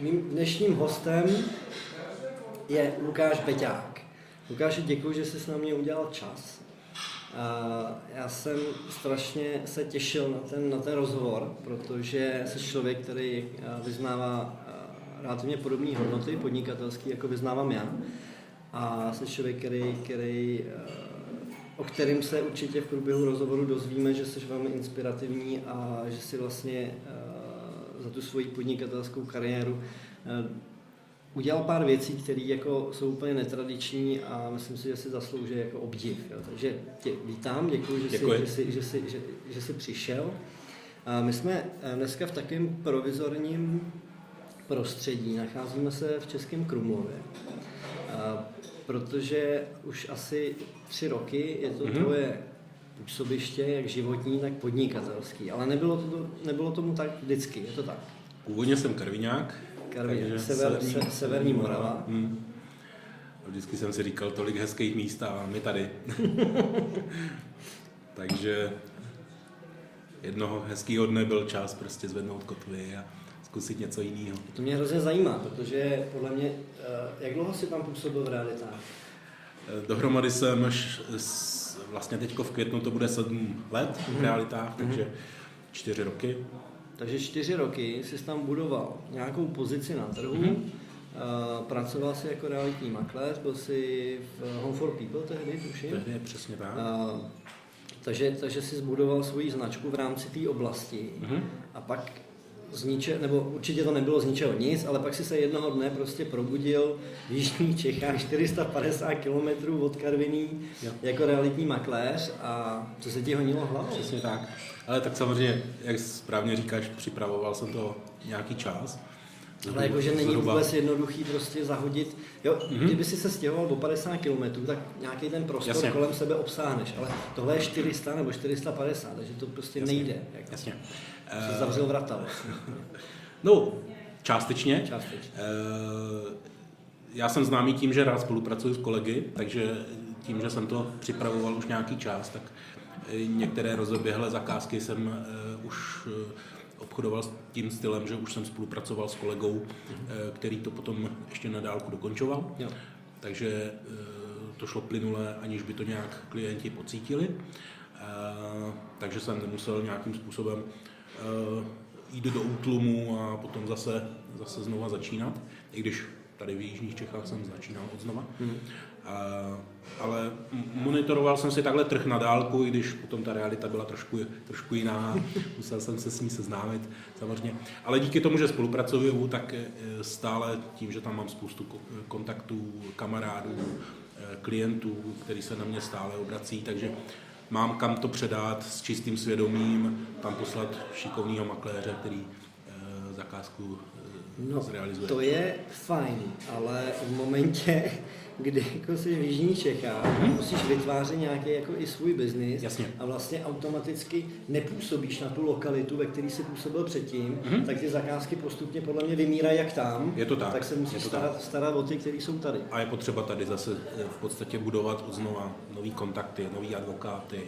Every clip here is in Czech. Mým dnešním hostem je Lukáš Beťák. Lukáši, děkuji, že jsi na mě udělal čas. Já jsem strašně se těšil na ten rozhovor, protože jsi člověk, který vyznává relativně podobné hodnoty podnikatelské, jako vyznávám já. A jsi člověk, který o kterém se určitě v průběhu rozhovoru dozvíme, že jsi velmi inspirativní a že si vlastně za tu svoji podnikatelskou kariéru udělal pár věcí, které jako jsou úplně netradiční a myslím si, že si zaslouží jako obdiv. Jo. Takže tě vítám, děkuji, že jsi přišel. A my jsme dneska v takovém provizorním prostředí, nacházíme se v Českém Krumlově, protože už asi 3 roky je to tvoje působiště, jak životní, tak podnikatelský, ale nebylo tomu tak vždycky, je to tak? Původně jsem Karviňák. Severní Morava. Vždycky jsem si říkal, tolik hezkých míst a my tady. Takže jednoho hezkýho dne byl čas prostě zvednout kotvy a zkusit něco jiného. To mě hrozně zajímá, protože podle mě, jak dlouho jsi tam působil v realitách? Dohromady jsem vlastně teďko v květnu to bude 7 let v realitách, takže 4 roky. Takže 4 roky jsi tam budoval nějakou pozici na trhu, pracoval jsi jako realitní makléř, byl jsi v Home for People tehdy, tuším. Tehdy, přesně tak. Takže jsi zbudoval svoji značku v rámci té oblasti a pak nebo určitě to nebylo z ničeho nic, ale pak si se jednoho dne prostě probudil v Jižních Čechách 450 km od Karviní jako realitní makléř a co se ti honilo hlavou? Přesně tak, ale tak samozřejmě, jak správně říkáš, připravoval jsem to nějaký čas. Ale jakože není vůbec jednoduchý prostě zahodit, kdyby si se stěhoval do 50 km, tak nějaký ten prostor kolem sebe obsáhneš, ale tohle je 400 nebo 450, takže to prostě nejde. Jako. Jasně. Se zavřel vrata. No, částečně. Já jsem známý tím, že rád spolupracuji s kolegy, takže tím, že jsem to připravoval už nějaký čas, tak některé rozběhlé zakázky jsem už obchodoval s tím stylem, že už jsem spolupracoval s kolegou, který to potom ještě na dálku dokončoval. Jo. Takže to šlo plynule, aniž by to nějak klienti pocítili. Takže jsem nemusel nějakým způsobem jít do útlumu a potom zase znova začínat. I když tady v Jižních Čechách jsem začínal od znova. Ale monitoroval jsem si takhle trh na dálku, i když potom ta realita byla trošku jiná, musel jsem se s ní seznámit samozřejmě. Ale díky tomu, že spolupracuju, tak stále tím, že tam mám spoustu kontaktů, kamarádů, klientů, kteří se na mě stále obrací, takže mám kam to předat s čistým svědomím, tam poslat šikovného makléře, který zakázku zrealizuje. To je fajn, ale v momentě, kdy jako jsi v Jižních Čechách, musíš vytvářet nějaký jako i svůj biznis a vlastně automaticky nepůsobíš na tu lokalitu, ve které jsi působil předtím, tak ty zakázky postupně podle mě vymírají jak tam, je to tak. Tak se musíš starat o ty, které jsou tady. A je potřeba tady zase v podstatě budovat od znova nový kontakty, nový advokáty,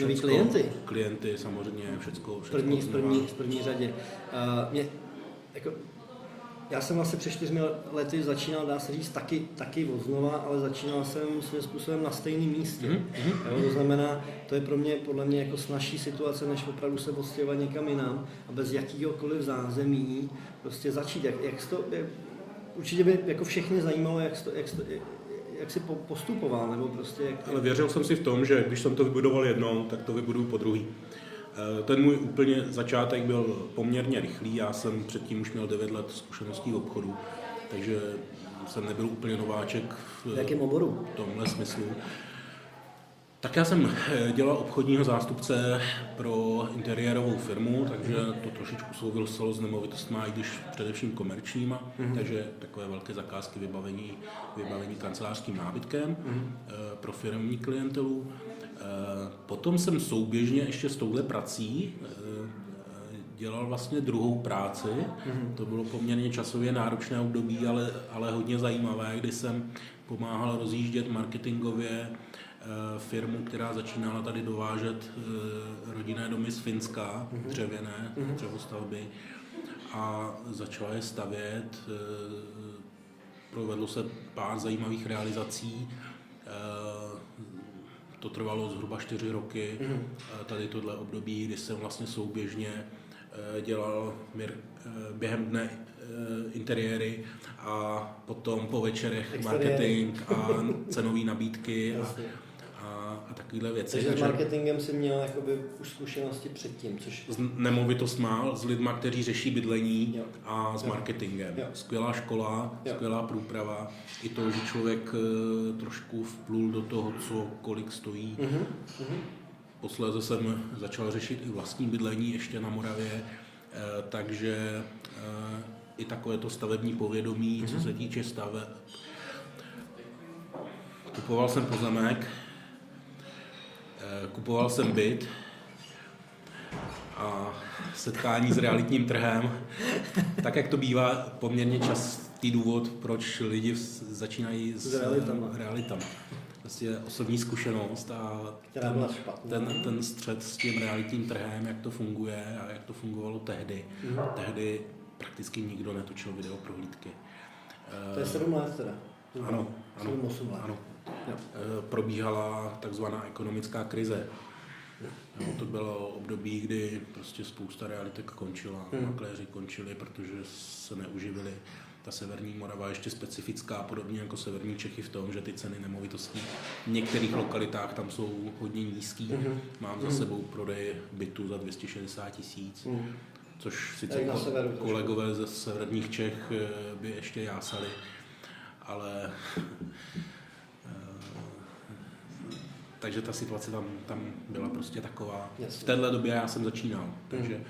nový klienty. Klienty samozřejmě, všecko v první řadě. Já jsem vlastně před 4 lety začínal, dá se říct, taky odznova, ale začínal jsem svým způsobem na stejném místě. Jo, to znamená, to je podle mě jako snazší situace, než opravdu se odstěhovat někam jinam a bez jakýhokoliv zázemí prostě začít. Určitě by jako všechny zajímalo, jak jsi postupoval, nebo prostě... Ale věřil jsem si v tom, že když jsem to vybudoval jednou, tak to vybuduju po druhý. Ten můj úplně začátek byl poměrně rychlý, já jsem předtím už měl 9 let zkušeností v obchodu, takže jsem nebyl úplně nováček v jakém oboru? V tomhle smyslu. Tak já jsem dělal obchodního zástupce pro interiérovou firmu, takže to trošičku souviselo s nemovitostmi, i když především komerčníma, takže takové velké zakázky vybavení kancelářským nábytkem pro firemní klientelů. Potom jsem souběžně ještě s touhle prací dělal vlastně druhou práci. To bylo poměrně časově náročné období, ale hodně zajímavé, kdy jsem pomáhal rozjíždět marketingově firmu, která začínala tady dovážet rodinné domy z Finska, dřevěné, dřevostavby. a začala je stavět. Provedlo se pár zajímavých realizací. To trvalo zhruba 4 roky. Tady tohle období, kdy jsem vlastně souběžně dělal během dne interiéry a potom po večerech marketing a cenové nabídky a takovéhle věci. Takže s marketingem jsi měl jakoby už zkušenosti předtím, což... Nemovitost má s lidma, kteří řeší bydlení a s marketingem. Skvělá škola, skvělá průprava. I to, že člověk trošku vplul do toho, co kolik stojí. Posléze jsem začal řešit i vlastní bydlení ještě na Moravě, takže i takové to stavební povědomí, co se týče staveb. Kupoval jsem pozemek, kupoval jsem byt a setkání s realitním trhem. Tak, jak to bývá, poměrně častý důvod, proč lidi začínají s realitama. Vlastně osobní zkušenost a ten střet s tím realitním trhem, jak to funguje a jak to fungovalo tehdy. Tehdy prakticky nikdo netočil videoprohlídky. To je 7 let teda? Ano. 7-8 let. Ano. Probíhala takzvaná ekonomická krize. To bylo období, kdy prostě spousta realitek končila, makléři končili, protože se neuživili. Ta Severní Morava je ještě specifická, podobně jako Severní Čechy v tom, že ty ceny nemovitostí v některých lokalitách tam jsou hodně nízký. Mám za sebou prodej bytu za 260 000, což sice kolegové ze severních Čech by ještě jásali, ale takže ta situace tam byla prostě taková. V téhle době já jsem začínal, takže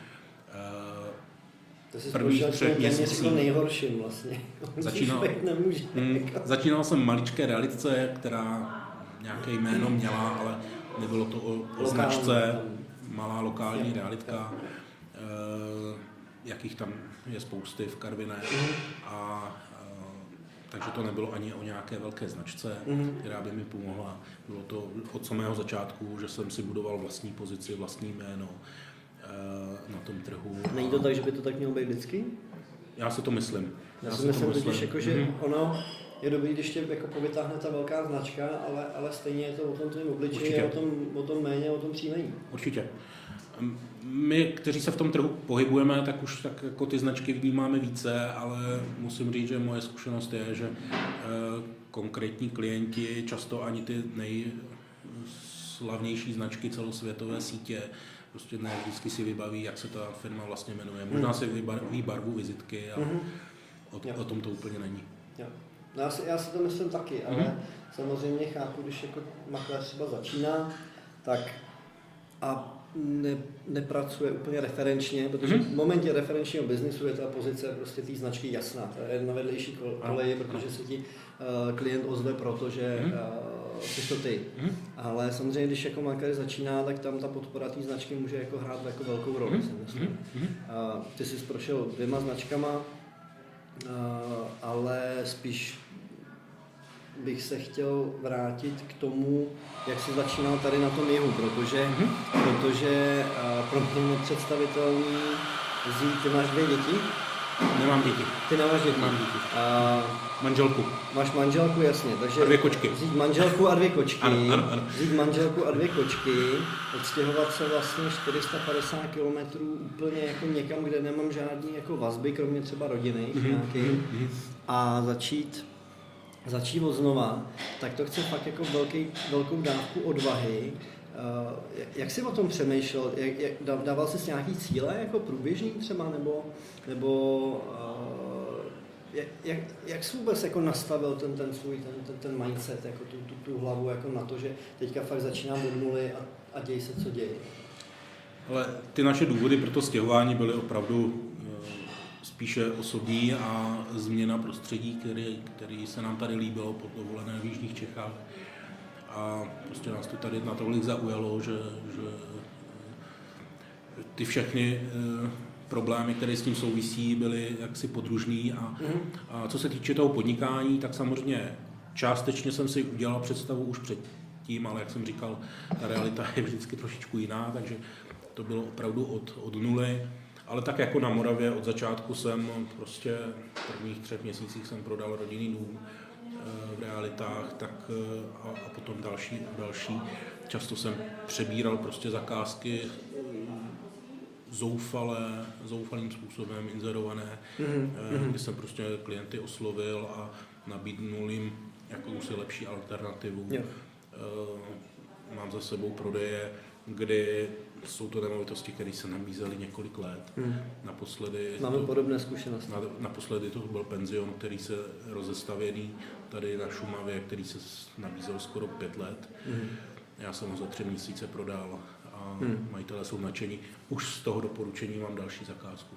prvních 3 měsíců nejhorším vlastně. Začínal jsem maličké realitce, která nějaké jméno měla, ale nebylo to o značce, malá lokální realitka, jakých tam je spousty v Karviné. Takže to nebylo ani o nějaké velké značce, která by mi pomohla. Bylo to od samého začátku, že jsem si budoval vlastní pozici, vlastní jméno na tom trhu. Není to tak, že by to tak mělo být vždycky? Já si to myslím. Já si myslím. Jako, že ono je dobrý, když tě jako povytáhne ta velká značka, ale stejně je to o tom tvém obličeji, o tom méně, o tom příjmení. Určitě. My, kteří se v tom trhu pohybujeme, tak už tak jako ty značky vnímáme více, ale musím říct, že moje zkušenost je, že konkrétní klienti, často ani ty nejslavnější značky celosvětové sítě, prostě ne vždycky si vybaví, jak se ta firma vlastně jmenuje. Možná si vybaví barvu vizitky, ale o tom to úplně není. No já si to myslím taky, ale samozřejmě chápu, když jako makléř třeba začíná, tak a nepracuje úplně referenčně, protože v momentě referenčního biznisu je ta pozice prostě té značky jasná. To je na vedlejší koleji, protože se ti klient ozve, protože jsi to ty. Ale samozřejmě, když jako makléř začíná, tak tam ta podpora té značky může jako hrát jako velkou roli. Ty jsi prošel 2 značkama, ale spíš bych se chtěl vrátit k tomu, jak se začínal tady na tom jihu, protože pro mě nepředstavitelný vzít, ty máš 2 děti? Nemám děti. Ty nemáš děti? Mám děti. Manželku. Máš manželku, jasně. Takže a 2 kočky. Vzít manželku a 2 kočky. Ano. Vzít manželku a 2 kočky, odstěhovat se vlastně 450 km úplně jako někam, kde nemám žádný jako vazby, kromě třeba rodinných nějakých, a začít odznova, tak to chce fakt jako velkou dávku odvahy. Jak jsi o tom přemýšlel? Dával jsi nějaký cíle jako průběžný třeba? Jak jsi vůbec jako nastavil ten svůj ten mindset, jako tu hlavu jako na to, že teďka fakt začínám od nuly a děj se, co děje? Ale ty naše důvody pro to stěhování byly opravdu spíše osobní a změna prostředí, který se nám tady líbilo po dovolené v Jižních Čechách. A prostě nás to tady natolik zaujalo, že ty všechny problémy, které s tím souvisí, byly jaksi podružný. A co se týče toho podnikání, tak samozřejmě částečně jsem si udělal představu už předtím, ale jak jsem říkal, ta realita je vždycky trošičku jiná, takže to bylo opravdu od nuly. Ale tak jako na Moravě od začátku jsem prostě v prvních 3 měsících jsem prodal rodinný dům v realitách, tak a potom další a další. Často jsem přebíral prostě zakázky zoufalým způsobem inzerované, kdy jsem prostě klienty oslovil a nabídnul jim jakousi lepší alternativu. Jo. Mám za sebou prodeje, kdy jsou to nemovitosti, které se nabízely několik let. Naposledy máme podobné zkušenosti. Naposledy to byl penzion, který se rozestavěný tady na Šumavě, který se nabízel skoro 5 let. Já jsem ho za 3 měsíce prodal a majitelé jsou nadšení. Už z toho doporučení mám další zakázku.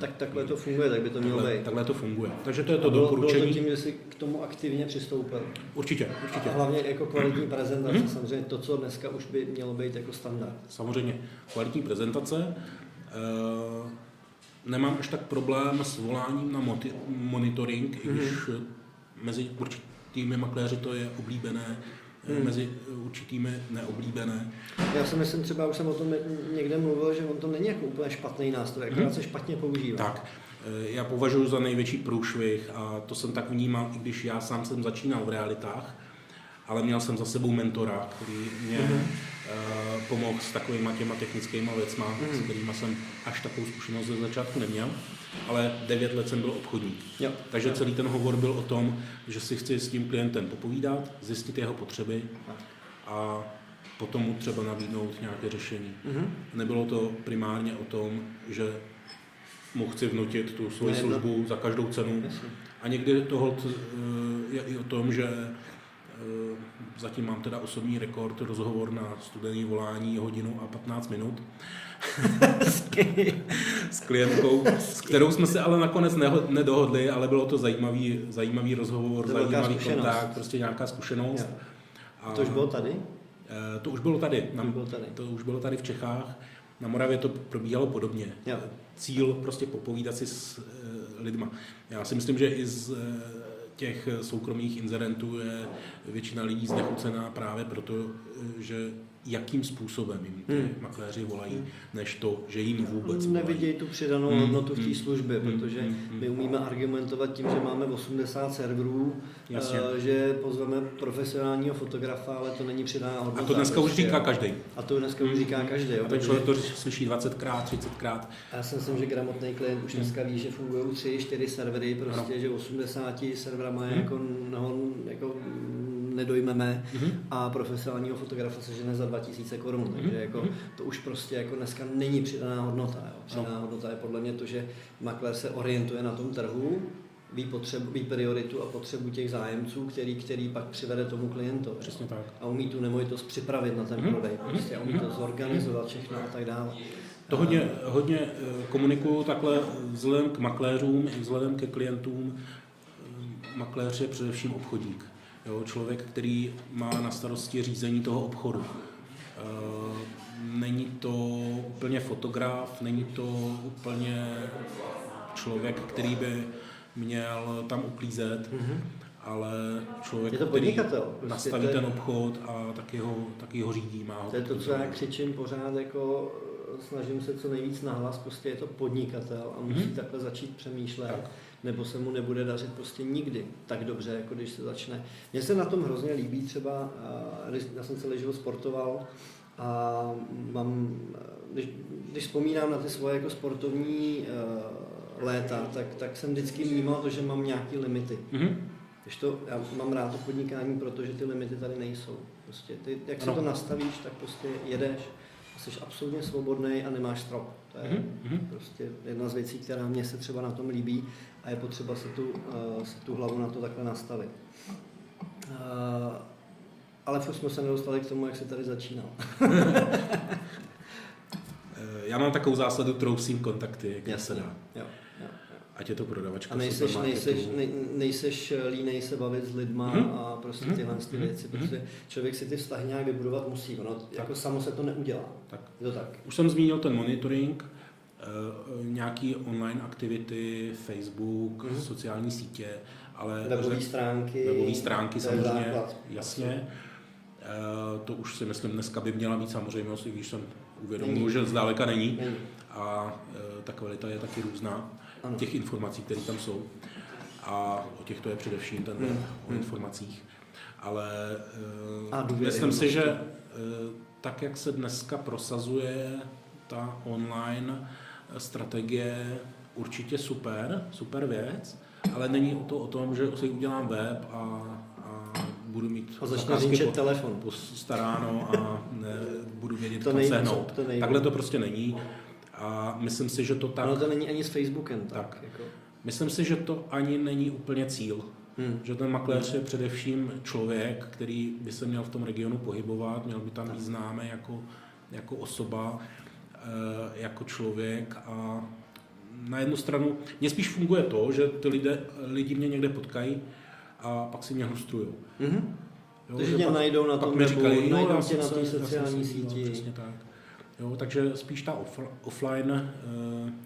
Tak takhle to funguje, tak by to mělo být. Takhle to funguje. Takže to je to doporučení. Bylo to tím, že jsi k tomu aktivně přistoupil. Určitě. A hlavně jako kvalitní prezentace, samozřejmě to, co dneska už by mělo být jako standard. Samozřejmě, kvalitní prezentace. Nemám až tak problém s voláním na monitoring, i když mezi určitými makléři to je oblíbené, mezi určitými neoblíbené. Já si myslím, třeba už jsem o tom někde mluvil, že on to není jako úplně špatný nástroj, akorát se špatně používá. Tak, já považuji za největší průšvih a to jsem tak vnímal, i když já sám jsem začínal v realitách, ale měl jsem za sebou mentora, který mě pomohl s takovýma těma technickýma věcma, s kterýma jsem až takovou zkušenost ze začátku neměl, ale 9 let jsem byl obchodník. Jo. Takže celý ten hovor byl o tom, že si chci s tím klientem popovídat, zjistit jeho potřeby a potom mu třeba nabídnout nějaké řešení. Nebylo to primárně o tom, že mu chci vnutit tu svoji službu za každou cenu. A někdy tohle je i o tom, že zatím mám teda osobní rekord, rozhovor na studenní volání 1 hodinu a 15 minut s klientkou, s kterou jsme se ale nakonec nedohodli, ale bylo to zajímavý rozhovor, zajímavý kontakt, prostě nějaká zkušenost. A to už bylo tady? To už bylo tady. To už bylo tady v Čechách. Na Moravě to probíhalo podobně. Jo. Cíl prostě popovídat si s lidma. Já si myslím, že i z těch soukromých inzerentů je většina lidí znechucená právě proto, že jakým způsobem jim ty makléři volají, než to, že jim vůbec volají. Nevidějí tu přidanou hodnotu v té službě, protože my umíme argumentovat tím, že máme 80 serverů, že pozveme profesionálního fotografa, ale to není přidaná hodnota. A to dneska už říká každý. A ten člověk to slyší 20krát, 30krát. Já si myslím, že gramotný klient už dneska ví, že fungují 3-4 servery, prostě, že 80 serverama je jako nedojmeme a profesionálního fotografa se žene za 2000 korun, takže jako, to už prostě jako dneska není přidaná hodnota. Jo. Přidaná hodnota je podle mě to, že makléř se orientuje na tom trhu, ví prioritu a potřebu těch zájemců, který pak přivede tomu klientovi. Přesně tak. A umí tu nemovitost připravit na ten prodej, prostě, a umí to zorganizovat všechno a tak dále. To hodně komunikuju takhle vzhledem k makléřům i vzhledem ke klientům. Makléř je především obchodník. Jo, člověk, který má na starosti řízení toho obchodu. Není to úplně fotograf, není to úplně člověk, který by měl tam uklízet, ale člověk, který nastaví ten obchod a taky ho řídí. Má ho. To je to, co já křičím pořád, jako snažím se co nejvíc nahlas, prostě je to podnikatel a musí takhle začít přemýšlet. Tak. Nebo se mu nebude dařit prostě nikdy tak dobře, jako když se začne. Mně se na tom hrozně líbí třeba, já jsem celý život sportoval a mám, když vzpomínám na ty svoje jako sportovní léta, tak jsem vždycky vnímal to, že mám nějaké limity. Já mám rád to podnikání, protože ty limity tady nejsou. Prostě ty, jak si to nastavíš, tak prostě jedeš. Jsi absolutně svobodný a nemáš strop. To je prostě jedna z věcí, která mě se třeba na tom líbí a je potřeba si tu hlavu na to takhle nastavit. Ale furt jsme se nedostali k tomu, jak se tady začínal. Já mám takovou zásadu, trousím kontakty, kde se dá. Jo. Ať je to prodavačka. A nejseš línej se bavit s lidma a prostě tyhle ty věci. Protože člověk si ty vztahy nějak vybudovat musí. Ono jako samo se to neudělá. Tak. Už jsem zmínil ten monitoring, nějaký online aktivity, Facebook, sociální sítě, ale webové stránky samozřejmě. Jasně. To už si myslím, dneska by měla mít samozřejmost, i když jsem uvědomil, že zdaleka není. A ta kvalita je taky různá, těch informací, které tam jsou. A o těchto je především ten o informacích. Ale myslím si, že tak, jak se dneska prosazuje ta online strategie, určitě super věc, ale není to o tom, že si udělám web a budu mít zakázky postaráno a ne, budu vědět, kam sehnout. Takhle to prostě není a myslím si, že to tak... No to není ani s Facebookem. Tak. Jako... Myslím si, že to ani není úplně cíl. Že ten makléř je především člověk, který by se měl v tom regionu pohybovat, měl by tam být známý jako osoba, jako člověk a na jednu stranu mě spíš funguje to, že ty lidi mě někde potkají a pak si mě hostrujou. Mm-hmm. Takže tě najdou na tom webu, najdou tě na té sociální síti. Přesně tak. Jo, takže spíš ta offline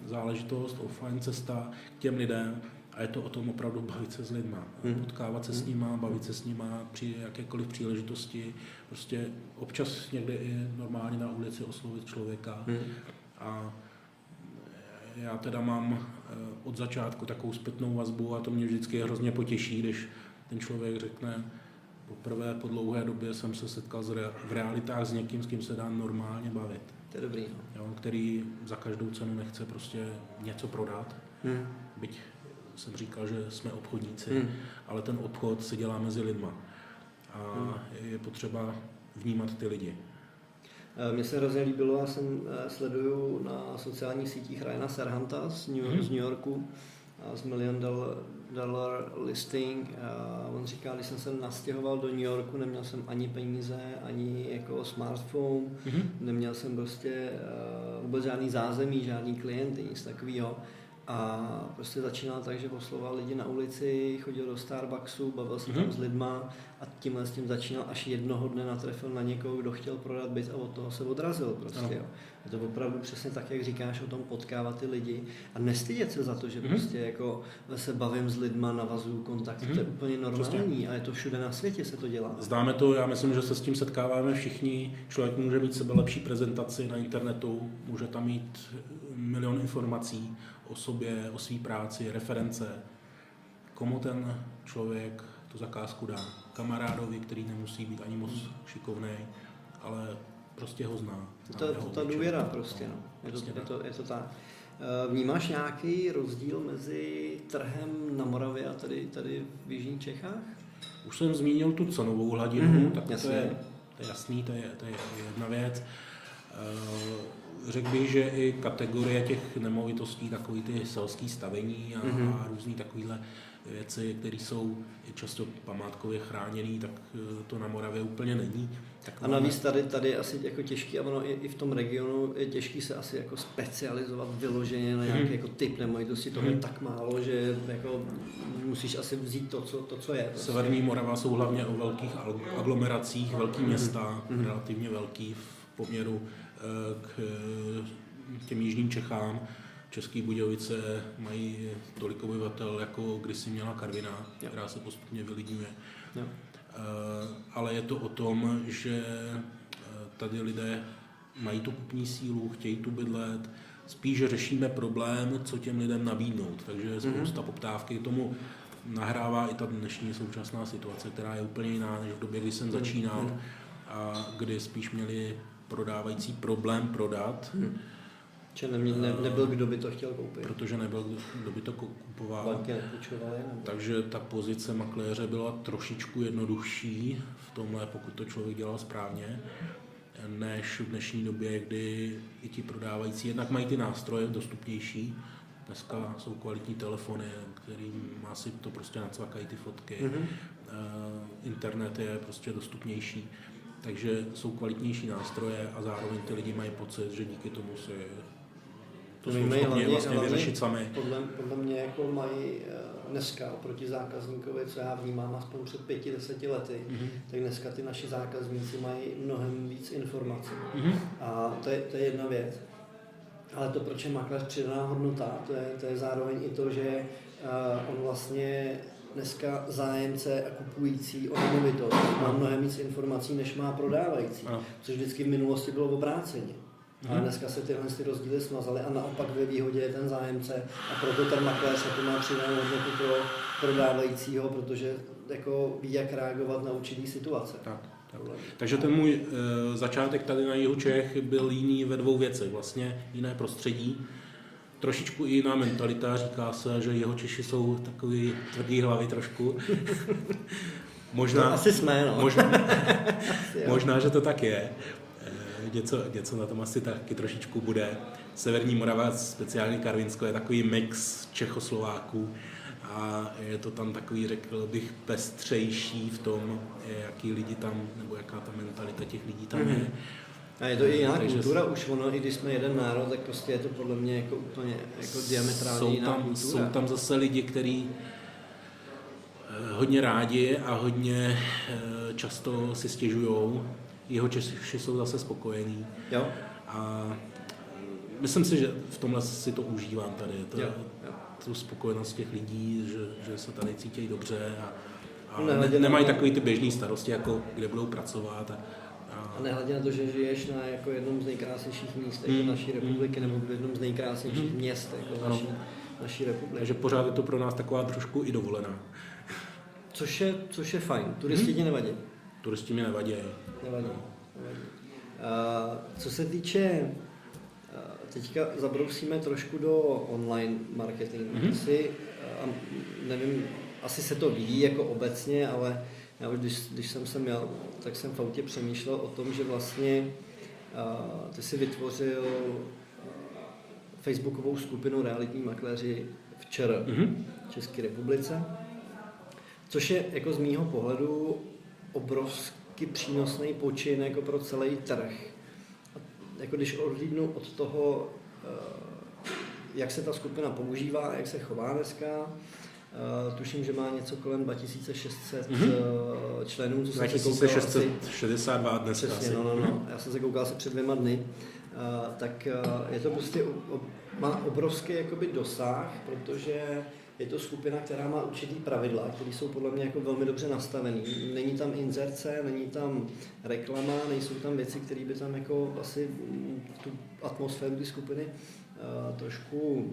záležitost, offline cesta k těm lidem a je to o tom opravdu bavit se s lidma, potkávat se s nima, bavit se s nima při jakékoliv příležitosti, prostě občas někde i normálně na ulici oslovit člověka a já teda mám od začátku takovou zpětnou vazbu a to mě vždycky hrozně potěší, když ten člověk řekne, poprvé po dlouhé době jsem se setkal v realitách s někým, s kým se dá normálně bavit. To je dobrý. Jo, který za každou cenu nechce prostě něco prodat, byť jsem říkal, že jsme obchodníci, ale ten obchod se dělá mezi lidma a je potřeba vnímat ty lidi. Mně se hrozně líbilo, já sleduju na sociálních sítích Rajesh Serhanta z New Yorku a z $1 million listing a on říká, když jsem se nastěhoval do New Yorku, neměl jsem ani peníze, ani jako smartphone, neměl jsem prostě vůbec žádný zázemí, žádný klienty, nic takovýho. A prostě začínal tak, že oslovoval lidi na ulici, chodil do Starbucksu, bavil se tam s lidma a tímhle s tím začínal, až jednoho dne natrefil na někoho, kdo chtěl prodat byt a od toho se odrazil prostě. Jo. Je to opravdu přesně tak, jak říkáš, o tom potkávat ty lidi a nestydět se za to, že prostě jako se bavím s lidma, navazuju kontakt, to je úplně normální a je to všude na světě se to dělá. Známe to, já myslím, že se s tím setkáváme všichni, člověk může mít sebe lepší prezentaci na internetu, může tam mít milion informací o sobě, o své práci, reference, komu ten člověk tu zakázku dá. Kamarádovi, který nemusí být ani moc šikovný, ale prostě ho zná. To ta důvěra prostě, no. Je to tak. Vnímáš nějaký rozdíl mezi trhem na Moravě a tady v Jižních Čechách? Už jsem zmínil tu cenovou hladinu, tak to je jasný, to je jedna věc. Řekl bych, že i kategorie těch nemovitostí, takový ty selský stavení a různý takovýhle věci, které jsou často památkově chráněné, tak to na Moravě úplně není. A navíc tady je asi jako těžký, a ono i v tom regionu je těžký se asi jako specializovat vyloženě na nějaký jako typ nemovitosti. To je tak málo, že jako musíš asi vzít to, co je. Prostě. Severní Morava jsou hlavně o velkých aglomeracích, velký města, relativně velký v poměru k těm jižním Čechám. České Budějovice mají tolik obyvatel, jako kdysi měla Karviná, která se postupně vylidňuje. Ale je to o tom, že tady lidé mají tu kupní sílu, chtějí tu bydlet. Spíš řešíme problém, co těm lidem nabídnout. Takže spousta poptávky tomu nahrává i ta dnešní současná situace, která je úplně jiná než v době, kdy jsem začínal a kdy spíš měli prodávající problém prodat. Že nebyl, kdo by to chtěl koupit. Protože nebyl, kdo by to kupoval. Takže ta pozice makléře byla trošičku jednodušší v tomhle, pokud to člověk dělal správně, než v dnešní době, kdy i ti prodávající jednak mají ty nástroje dostupnější. Dneska jsou kvalitní telefony, kterým asi to prostě nacvakají ty fotky. Internet je prostě dostupnější. Takže jsou kvalitnější nástroje a zároveň ty lidi mají pocit, že díky tomu si to jsou schopni vlastně vyřešit sami. Podle mě jako mají dneska oproti zákazníkovi, co já vnímám aspoň před 5-10 lety, tak dneska ty naši zákazníci mají mnohem víc informací. A to je jedna věc. Ale to, proč je makléř přidaná hodnota, to je zároveň i to, že on vlastně dneska zájemce a kupující o nemovitost má mnohem víc informací, než má prodávající, což vždycky v minulosti bylo obráceně. A dneska se tyhle rozdíly smazaly a naopak ve výhodě je ten zájemce a proto ten makléř to má přidanou hodnotu pro prodávajícího, protože jako ví, jak reagovat na určitý situace. Tak. Takže ten můj začátek tady na jihu Čech byl jiný ve dvou věcech, vlastně jiné prostředí. Trošičku i jiná mentalita, říká se, že Jihočeši jsou takový tvrdý hlavy trošku. Možná, že to tak je. Něco na tom asi taky trošičku bude. Severní Morava, speciálně Karvinsko, je takový mix Čechoslováků a je to tam takový, řekl bych, pestřejší v tom, jaký lidi tam, nebo jaká ta mentalita těch lidí tam je. A je to i jiná kultura už, ono, i když jsme jeden národ, tak prostě je to podle mě jako úplně jako diametrální jiná kultura. Jsou tam zase lidi, kteří hodně rádi a hodně často si stěžují. Jeho Češi jsou zase spokojení. Jo. A myslím si, že v tomhle si to užívám tady. Tu spokojenost těch lidí, že se tady cítějí dobře a nemají takový ty běžný starosti, jako kde budou pracovat. A nehledě na to, že žiješ na jako jednom z nejkrásnějších míst naší republiky nebo v jednom z nejkrásnějších měst jako naší republiky. Takže pořád je to pro nás taková trošku i dovolená. Což je fajn. Turisti ti nevadí? Turisti mi nevadí. Nevadí. Co se týče, teďka zabrousíme trošku do online marketingu. Nevím, asi se to ví jako obecně, ale já už když jsem sem jel, tak jsem v autě přemýšlel o tom, že vlastně ty si vytvořil facebookovou skupinu Realitní makléři v ČR, České republice, což je jako z mýho pohledu obrovsky přínosný počin jako pro celý trh. A jako když odhlédnu od toho, jak se ta skupina používá, jak se chová dneska, tuším, že má něco kolem 2600 členů, co jsem se koukal asi... 2662 dnes asi. Já jsem se koukal asi před 2 dny. Tak je to prostě, má obrovský jakoby dosah, protože je to skupina, která má určitý pravidla, které jsou podle mě jako velmi dobře nastavené. Není tam inzerce, není tam reklama, nejsou tam věci, které by tam jako asi tu atmosféru té skupiny trošku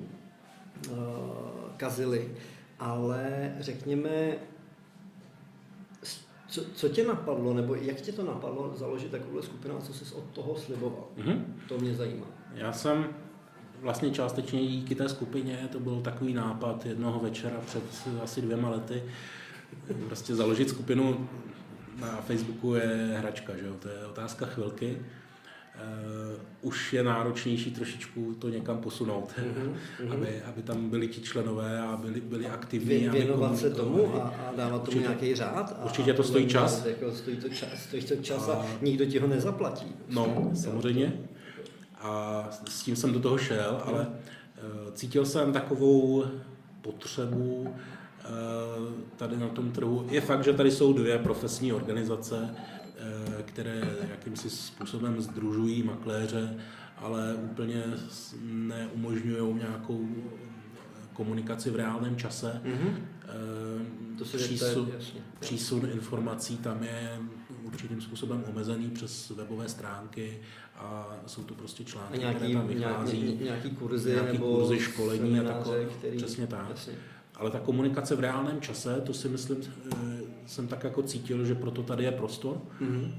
kazily. Ale řekněme, co tě napadlo, nebo jak tě to napadlo založit takovou skupinu, co jsi od toho sliboval? To mě zajímá. Já jsem vlastně částečně díky té skupině, to byl takový nápad jednoho večera před asi 2 lety, prostě založit skupinu na Facebooku je hračka, že jo? To je otázka chvilky. Už je náročnější trošičku to někam posunout, aby tam byli ti členové a byli aktivní. Věnovat se tomu a dávat určitě, tomu nějaký řád. Určitě to stojí čas. Jako stojí to čas a nikdo ti ho nezaplatí. No, samozřejmě. A s tím jsem do toho šel, ale cítil jsem takovou potřebu tady na tom trhu. Je fakt, že tady jsou 2 profesní organizace, které jakýmsi způsobem sdružují makléře, ale úplně neumožňují nějakou komunikaci v reálném čase. To se přísun informací tam je určitým způsobem omezený přes webové stránky a jsou to prostě články, které tam vychází. Nějaký kurzy nebo školení a takové. Přesně tak. Jasně. Ale ta komunikace v reálném čase, to si myslím, jsem tak jako cítil, že proto tady je prostor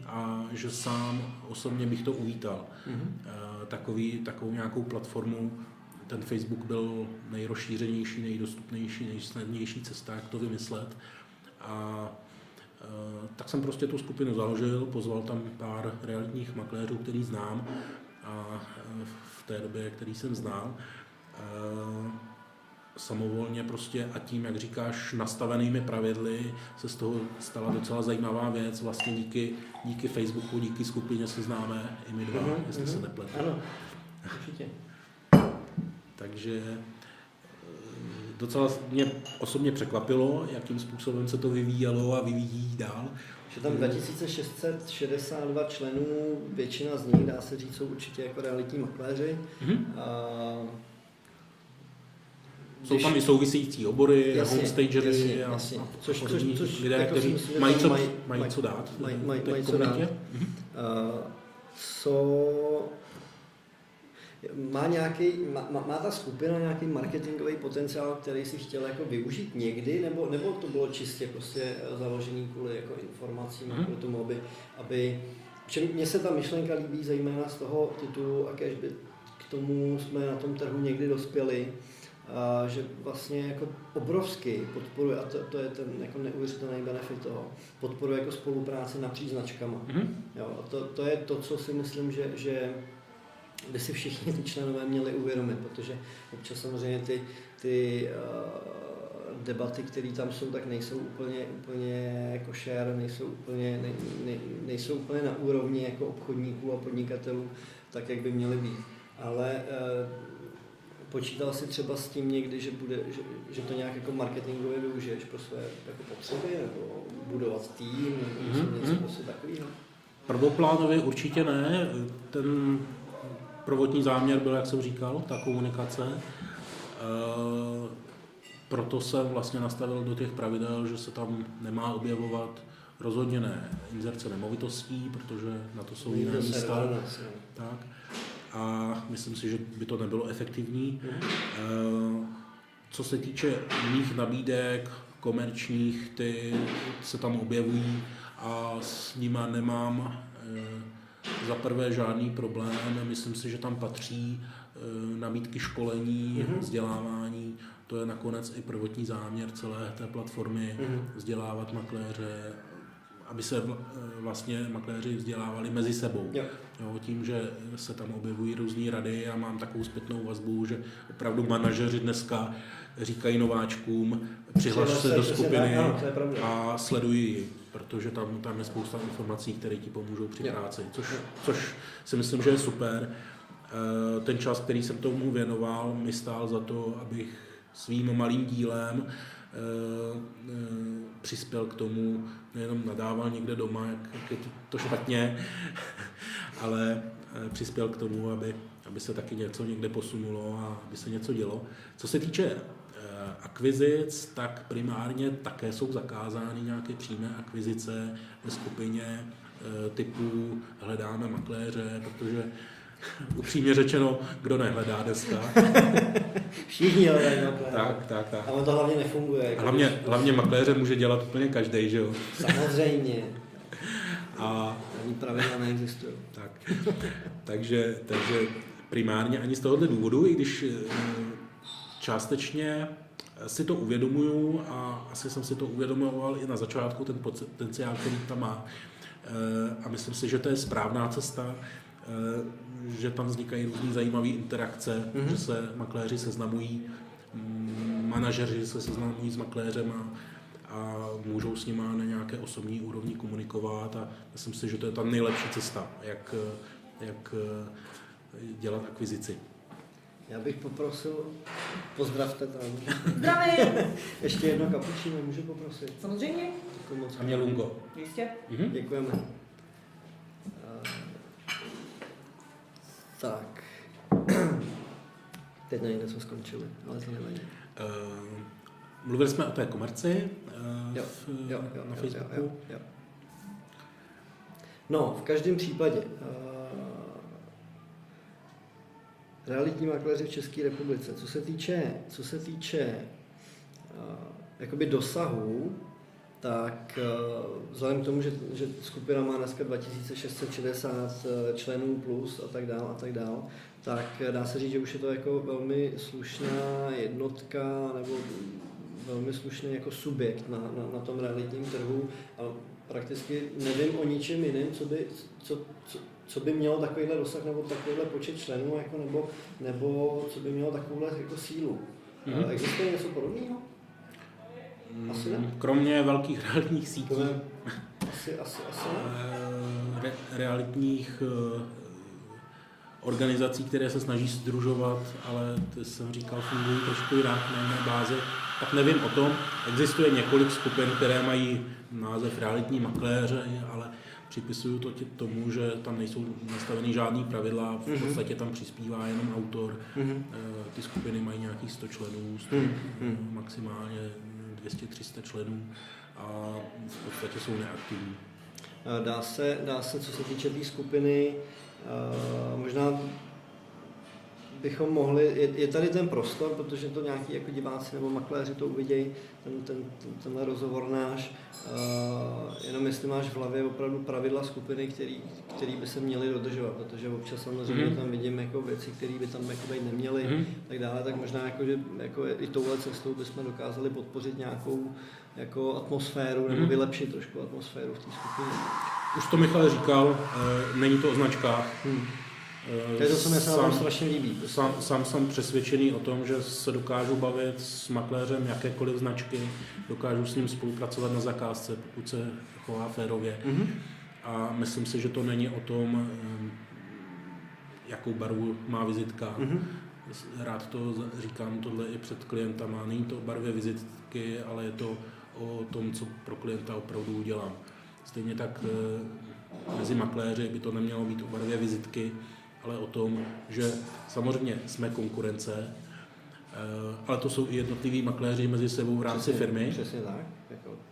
a že sám osobně bych to uvítal. Takovou nějakou platformu, ten Facebook byl nejrozšířenější, nejdostupnější, nejsnadnější cesta, jak to vymyslet. A tak jsem prostě tu skupinu založil, pozval tam pár realitních makléřů, který znám a v té době, který jsem znal. Samovolně prostě a tím, jak říkáš, nastavenými pravidly se z toho stala docela zajímavá věc. Vlastně díky Facebooku, díky skupině se známe i my 2, jestli se nepletu. Ano, určitě. Takže docela mě osobně překvapilo, jakým způsobem se to vyvíjelo a vyvíjí dál. Že tam 2662 členů, většina z nich, dá se říct, jsou určitě jako realitní makléři. Jsou tam i související obory, homestagery a podobní lidé, kteří mají co dát. Mají co dát. Má ta skupina nějaký marketingový potenciál, který si chtěl jako využít někdy, nebo to bylo čistě prostě založený kvůli jako informacím, kvůli tomu, aby mně se ta myšlenka líbí zejména z toho titulu, a kež by k tomu jsme na tom trhu někdy dospěli, že vlastně jako obrovsky podporuje, a to je ten jako neuvěřitelný benefit toho, podporuje jako spolupráci napříč značkama. Jo, to je to, co si myslím, že by si všichni ty členové měli uvědomit, protože občas samozřejmě ty debaty, které tam jsou, tak nejsou úplně jako share, nejsou úplně na úrovni jako obchodníků a podnikatelů, tak jak by měly být. Ale počítal si třeba s tím někdy, že to nějak jako marketingově využiješ pro své jako potřeby, nebo budovat tým, nebo něco takového? Prvoplánově určitě ne. Ten prvotní záměr byl, jak jsem říkal, ta komunikace. Proto jsem vlastně nastavil do těch pravidel, že se tam nemá objevovat rozhodně ne inzerce nemovitostí, protože na to jsou jiné místa. Tak. A myslím si, že by to nebylo efektivní. Co se týče mých nabídek komerčních, ty se tam objevují a s nimi nemám za prvé žádný problém. Myslím si, že tam patří nabídky školení, vzdělávání. To je nakonec i prvotní záměr celé té platformy, vzdělávat makléře, aby se vlastně makléři vzdělávali mezi sebou. Jo, tím, že se tam objevují různé rady a mám takovou zpětnou vazbu, že opravdu manažeři dneska říkají nováčkům, přihlaš se do skupiny a sleduj ji, protože tam je spousta informací, které ti pomůžou při práci, což si myslím, že je super. Ten čas, který jsem tomu věnoval, mi stál za to, abych svým malým dílem přispěl k tomu, nejenom nadával někde doma, jak je to špatně, ale přispěl k tomu, aby se taky něco někde posunulo a aby se něco dělo. Co se týče akvizic, tak primárně také jsou zakázány nějaké přímé akvizice ve skupině typu hledáme makléře, protože upřímně řečeno, kdo nehledá dneska. Všichni hledají makléře. Tak. Ale to hlavně nefunguje. Hlavně makléře může dělat úplně každý, že jo? Samozřejmě. A pravidla neexistují. Tak. Takže primárně ani z tohohle důvodu, i když částečně si to uvědomuju a asi jsem si to uvědomoval i na začátku, ten potenciál, který tam má. A myslím si, že to je správná cesta, že tam vznikají různý zajímavé interakce, že se makléři seznamují, manažeři se seznamují s makléřem a můžou s nimi na nějaké osobní úrovni komunikovat a myslím si, že to je ta nejlepší cesta, jak dělat akvizici. Já bych poprosil, pozdravte tam. Zdravím! Ještě jedno kapučino, můžu poprosit? Samozřejmě. A mě lungo. Jistě. Děkujeme. Tak, teď nevím, kde jsme skončili, ale to nevadí. Mluvili jsme o té komerci na Facebooku. Jo. No, v každém případě, realitní makléři v České republice, co se týče jakoby dosahu, tak vzhledem k tomu, že skupina má dneska 2660 členů plus a tak dál, tak dá se říct, že už je to jako velmi slušná jednotka nebo velmi slušný jako subjekt na tom realitním trhu a prakticky nevím o ničem jiném, co by mělo takovýhle dosah nebo takovýhle počet členů jako nebo co by mělo takovouhle jako sílu. Existuje něco podobného? Asi ne? Kromě velkých realitních sítí, asi realitních organizací, které se snaží sdružovat, ale to jsem říkal, fungují trošku jinak na jiné bázi, tak nevím o tom. Existuje několik skupin, které mají název realitní makléři, ale Připisuju to tomu, že tam nejsou nastavený žádný pravidla, v podstatě tam přispívá jenom autor. Ty skupiny mají nějakých 100 členů, maximálně 200-300 členů a v podstatě jsou neaktivní. Dá se, co se týče té skupiny, možná bychom mohli, je tady ten prostor, protože to nějaký jako diváci nebo makléři to uvidějí, tenhle rozhovor náš, jenom jestli máš v hlavě opravdu pravidla skupiny, které by se měly dodržovat, protože občas samozřejmě tam vidím jako věci, které by tam jako být neměly, tak dále, tak možná jako, že, jako i touhle cestou bychom dokázali podpořit nějakou jako atmosféru nebo vylepšit trošku atmosféru v té skupině. Už to Michal říkal, není to o značkách. To je to, co mě se vám strašně líbí. Sám jsem přesvědčený o tom, že se dokážu bavit s makléřem jakékoliv značky, dokážu s ním spolupracovat na zakázce, pokud se chová férově. A myslím si, že to není o tom, jakou barvu má vizitka. Rád to říkám tohle i před klientama. Není to o barvě vizitky, ale je to o tom, co pro klienta opravdu udělám. Stejně tak mezi makléři by to nemělo být o barvě vizitky, ale o tom, že samozřejmě jsme konkurence, ale to jsou i jednotliví makléři mezi sebou v rámci firmy. Přesně tak.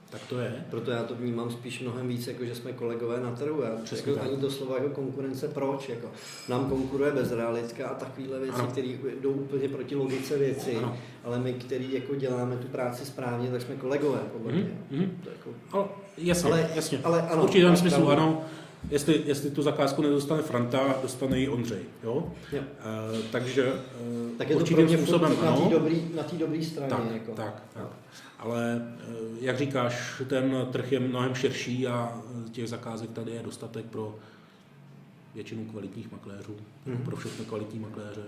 Tak to je. Proto já to vnímám spíš mnohem víc, jako že jsme kolegové na trhu. Já jako ani to slovo jako konkurence, proč? Jako, nám konkuruje bezrealitka a takovýhle věci, které jdou úplně proti logice věci, ale my, který jako děláme tu práci správně, tak jsme kolegové, podle mě. Jasně, v určitém smyslu ano. Jestli tu zakázku nedostane Franta, dostane ji Ondřej, jo? Takže tak je určitým to způsobem ano. Na té dobré straně. Tak. Ale jak říkáš, ten trh je mnohem širší a těch zakázek tady je dostatek pro většinu kvalitních makléřů, pro všechny kvalitní makléře.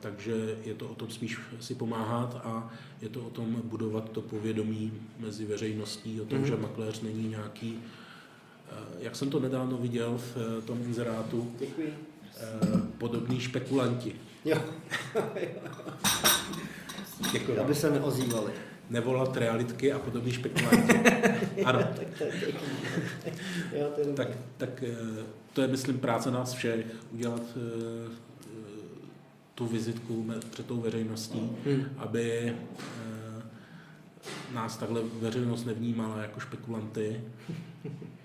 Takže je to o tom spíš si pomáhat a je to o tom budovat to povědomí mezi veřejností, o tom, že makléř není nějaký. Jak jsem to nedávno viděl v tom inzerátu, podobní špekulanti. Jo. Aby se neozývali. Nevolat realitky a podobní špekulanti. Ano. Tak to je, myslím, práce nás všech, udělat tu vizitku před tou veřejností, aby nás takhle veřejnost nevnímala jako špekulanty.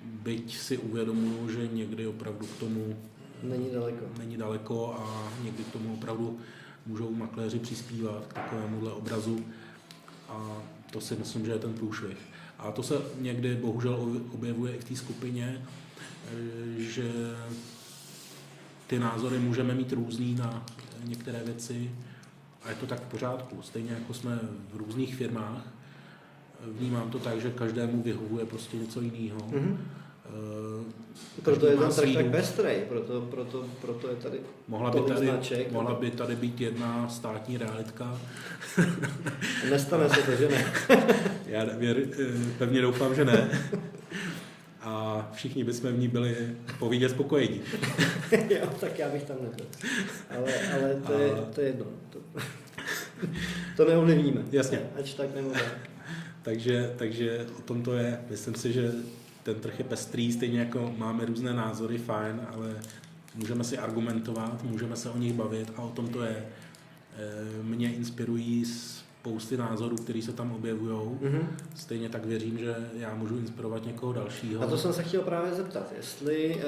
Byť si uvědomuju, že někdy opravdu k tomu není daleko a někdy k tomu opravdu můžou makléři přispívat k takovémuhle obrazu a to si myslím, že je ten průšvih. A to se někdy bohužel objevuje i v té skupině, že ty názory můžeme mít různý na některé věci a je to tak v pořádku. Stejně jako jsme v různých firmách, vnímám to tak, že každému vyhovuje prostě něco jiného. Proto je ten trh tak pestrej, proto je tady tolik značek. Mohla by tady být jedna státní realitka. Nestane se to, že ne? Já pevně doufám, že ne. A všichni bychom v ní byli povídě spokojení. Jo, tak já bych tam nebyl. Ale to je jedno. To neovlivníme. Jasně. Ač tak nemůžeme. Takže o tom to je. Myslím si, že ten trh je pestrý, stejně jako máme různé názory, fajn, ale můžeme si argumentovat, můžeme se o nich bavit a o tom to je. Mě inspirují spousty názorů, které se tam objevujou. Stejně tak věřím, že já můžu inspirovat někoho dalšího. A to jsem se chtěl právě zeptat, jestli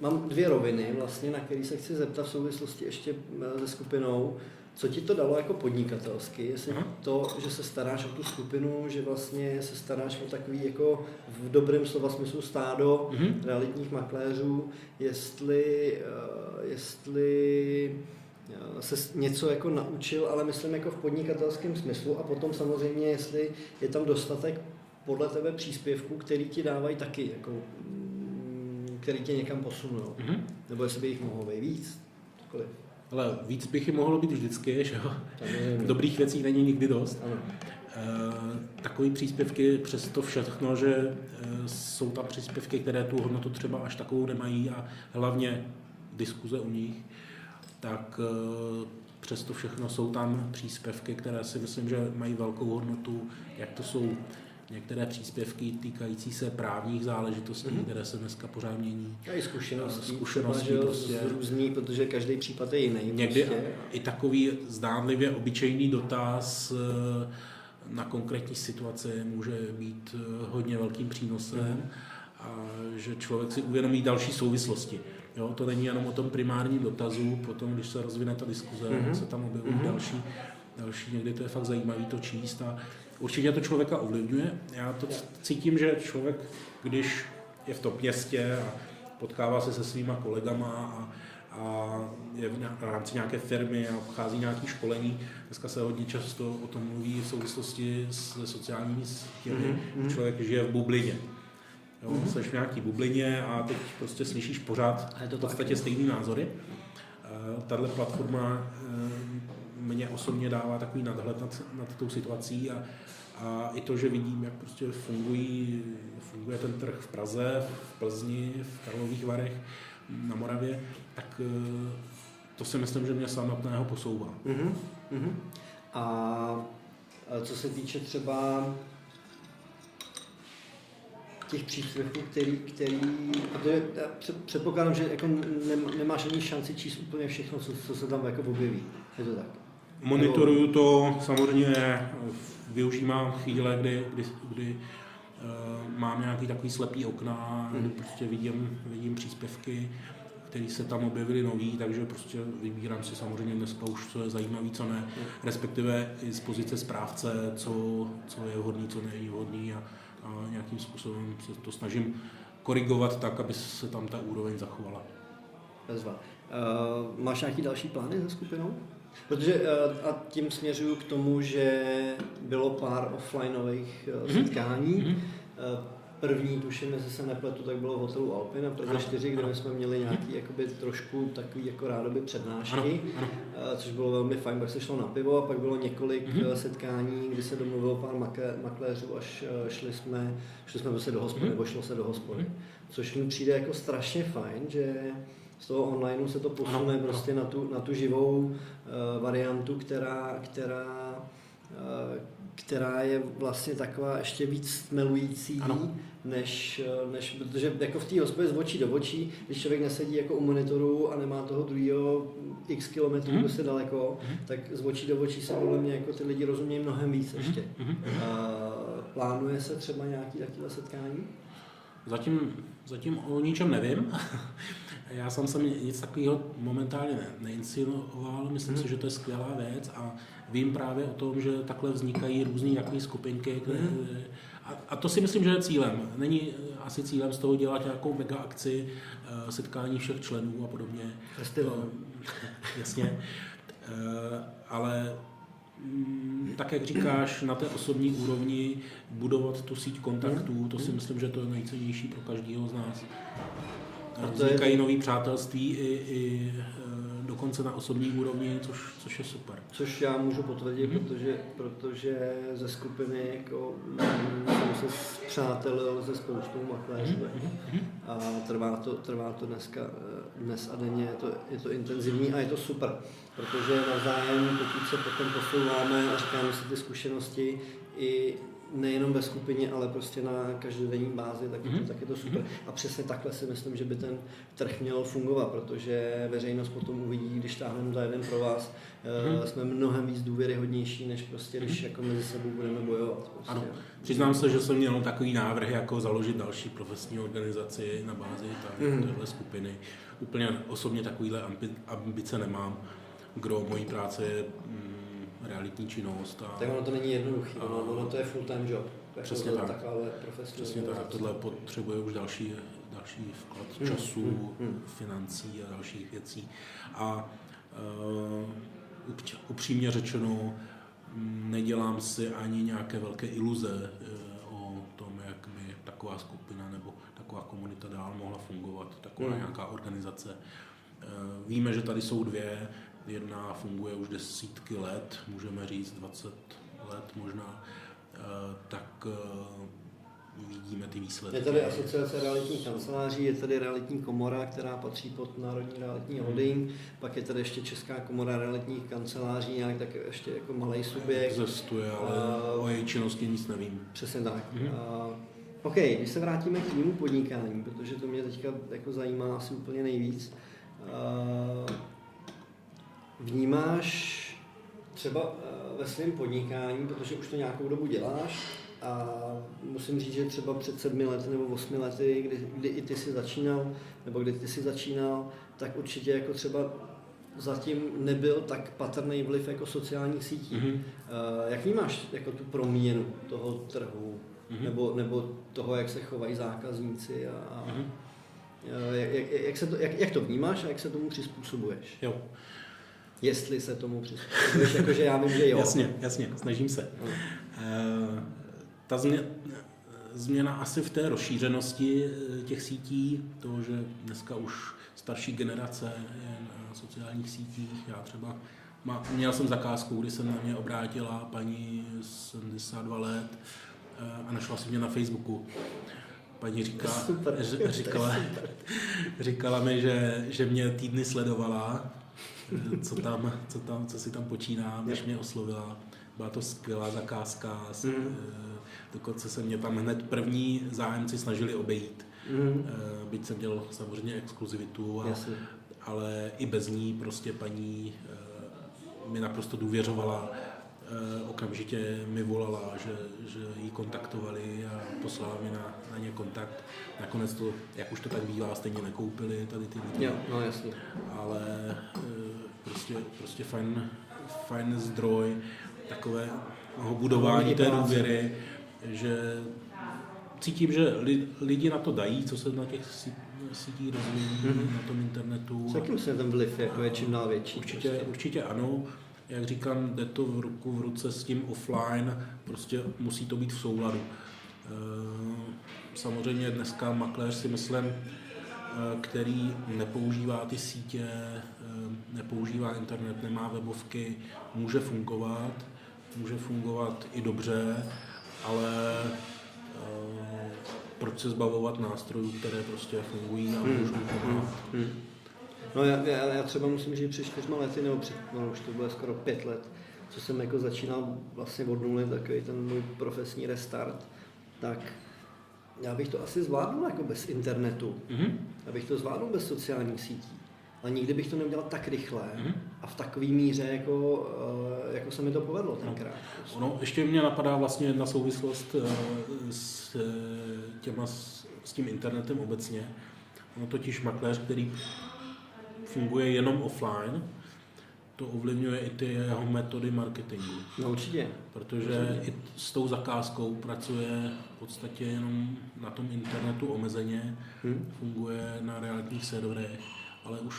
mám dvě roviny, vlastně, na které se chci zeptat v souvislosti ještě se skupinou. Co ti to dalo jako podnikatelsky? Jestli to, že se staráš o tu skupinu, že vlastně se staráš o takový jako v dobrém slova smyslu stádo realitních makléřů, jestli se něco jako naučil, ale myslím jako v podnikatelském smyslu a potom samozřejmě, jestli je tam dostatek podle tebe příspěvků, který ti dávají taky, jako, který tě někam posunou. Nebo jestli by jich mohlo být víc, cokoliv. Ale víc bych jim mohlo být vždycky, že jo? Dobrých věcí není nikdy dost. Takový příspěvky přes to všechno, že jsou tam příspěvky, které tu hodnotu třeba až takovou nemají a hlavně diskuze u nich, tak přes to všechno jsou tam příspěvky, které si myslím, že mají velkou hodnotu, jak to jsou některé příspěvky týkající se právních záležitostí, které se dneska pořád mění. A i zkušenosti prostě. Různý, protože každý případ je jiný. Někdy prostě. I takový zdánlivě obyčejný dotaz na konkrétní situaci může být hodně velkým přínosem, a že člověk si uvědomí další souvislosti. Jo, to není jenom o tom primárním dotazu, potom, když se rozvine ta diskuze, se tam objevují další, někdy to je fakt zajímavý to číst a určitě to člověka ovlivňuje. Já to cítím, že člověk, když je v tom městě a potkává se se svýma kolegama a je v rámci nějaké firmy a obchází nějaké školení, dneska se hodně často o tom mluví v souvislosti se sociálními sítěmi, člověk žije v bublině. Jo, seš v nějaký bublině a teď prostě slyšíš pořád v podstatě stejný názory. Tato platforma mě osobně dává takový nadhled nad tou situací a i to, že vidím, jak prostě funguje ten trh v Praze, v Plzni, v Karlových Varech, na Moravě, tak to si myslím, že mě samotného posouvá. A co se týče třeba těch příspěvků, který protože předpokládám, že jako nemáš ani šanci číst úplně všechno, co se tam jako objeví. Je to tak? Monitoruju to, samozřejmě využívám chvíle, kdy mám nějaký takový slepý okna, kdy prostě vidím příspěvky, které se tam objevily nový, takže prostě vybírám si samozřejmě dneska už, co je zajímavý, co ne, respektive i z pozice správce, co je vhodný, co není vhodný a nějakým způsobem se to snažím korigovat tak, aby se tam ta úroveň zachovala. Máš nějaký další plány se skupinou? Protože a tím směřuju k tomu, že bylo pár offlineových setkání. První, tuším, jestli se nepletu, tak bylo v hotelu Alpina v Praze 4, kde jsme měli nějaký jakoby, trošku takový jako rádoby přednášky, což bylo velmi fajn, pak se šlo na pivo a pak bylo několik setkání, kdy se domluvilo pár makléřů a šli jsme prostě do hospody, nebo šlo se do hospody, což mi přijde jako strašně fajn, že z toho onlineu se to posune prostě na tu živou variantu, která je vlastně taková ještě víc stmelující, než protože jako v té hospodě z očí do očí, když člověk nesedí jako u monitoru a nemá toho druhého x kilometrů prostě daleko, tak z očí do očí se podle mě jako ty lidi rozumějí mnohem víc ještě. Plánuje se třeba nějaké takové setkání? Zatím o ničem nevím. Já sám jsem nic takového momentálně neinsinuoval, myslím si, že to je skvělá věc a vím právě o tom, že takhle vznikají různé takové skupinky a to si myslím, že je cílem. Není asi cílem z toho dělat nějakou mega akci, setkání všech členů a podobně. Jasně. Ale tak, jak říkáš, na té osobní úrovni budovat tu síť kontaktů, to si myslím, že to je nejcennější pro každého z nás. Vznikají nový přátelství i dokonce na osobní úrovni, což je super. Což já můžu potvrdit, protože ze skupiny jako jsem se spřátelil se spoustou makléřů. A trvá to dnes a denně, je to intenzivní a je to super, protože navzájem, pokud se potom posouváme a říkáme si ty zkušenosti i nejenom ve skupině, ale prostě na každodenní bázi, tak je to super. A přesně takhle si myslím, že by ten trh měl fungovat, protože veřejnost potom uvidí, když táhneme za jeden pro vás, jsme mnohem víc důvěryhodnější, než prostě, když jako mezi sebou budeme bojovat. Prostě. Ano, přiznám se, že jsem měl takový návrh, jako založit další profesní organizaci na bázi téhle skupiny. Úplně osobně takovýhle ambice nemám, kdo mojí práce je realitní činnost. Tak ono to není jednoduché, ono to je full-time job. Přesně tak. Přesně tak. Tohle potřebuje už další vklad času, financí a dalších věcí. A upřímně řečeno, nedělám si ani nějaké velké iluze o tom, jak by taková skupina nebo taková komunita dál mohla fungovat, taková nějaká organizace. Víme, že tady jsou dvě. Jedna funguje už desítky let, můžeme říct 20 let možná, tak vidíme ty výsledky. Je tady Asociace realitních kanceláří, je tady Realitní komora, která patří pod Národní realitní holding, pak je tady ještě Česká komora realitních kanceláří, nějak tak ještě jako malej subjekt. Existuje, ale o její činnosti nic nevím. Přesně tak. OK, když se vrátíme k týmu podnikání, protože to mě teďka jako zajímá asi úplně nejvíc. Vnímáš třeba ve svém podnikání, protože už to nějakou dobu děláš, a musím říct, že třeba před 7 lety nebo 8 lety, kdy i ty si začínal, tak určitě jako třeba zatím nebyl tak patrný vliv jako sociálních sítí. Mm-hmm. Jak vnímáš jako tu proměnu toho trhu, mm-hmm. nebo toho, jak se chovají zákazníci a mm-hmm. jak to vnímáš a jak se tomu přizpůsobuješ? Jo. Jestli se tomu přizpůsobuješ, jakože já vím, že jo. Jasně, snažím se. Ta změna asi v té rozšířenosti těch sítí, toho, že dneska už starší generace je na sociálních sítích. Já třeba měl jsem zakázku, kdy se na mě obrátila paní 72 let a našla si mě na Facebooku. Paní říkala mi, že mě týdny sledovala, co si tam počínám, než mě oslovila. Byla to skvělá zakázka, dokonce se mě tam hned první zájemci snažili obejít, byť jsem dělal samozřejmě exkluzivitu, ale i bez ní prostě paní mi naprosto důvěřovala, okamžitě mi volala, že ji kontaktovali a poslala mi na ně kontakt. Nakonec to, jak už to tak bývá, stejně nekoupili tady ty lidi, ale prostě fajn zdroj takového budování té důvěry, že cítím, že lidi na to dají, co se na těch sítí rozvíjí, na tom internetu. S jakým se ten vliv jako je čím dál větší? Určitě ano. Jak říkám, jde to ruku v ruce s tím offline, prostě musí to být v souladu. Samozřejmě dneska makléř, si myslím, který nepoužívá ty sítě, nepoužívá internet, nemá webovky, může fungovat i dobře, ale proč se zbavovat nástrojů, které prostě fungují a můžou pomáhat. No já třeba musím říct, před 4 lety, nebo už to bylo skoro 5 let, co jsem jako začínal vlastně od nuly, takový ten můj profesní restart, tak já bych to asi zvládnul jako bez internetu, já bych to zvládnul bez sociálních sítí, ale nikdy bych to neudělal tak rychle a v takové míře, jako se mi to povedlo tenkrát. No, ještě mě napadá vlastně jedna souvislost s tím internetem obecně, no, totiž makléř, který funguje jenom offline, to ovlivňuje i ty jeho metody marketingu. No určitě. Protože i s tou zakázkou pracuje v podstatě jenom na tom internetu omezeně, funguje na realitních serverech, ale už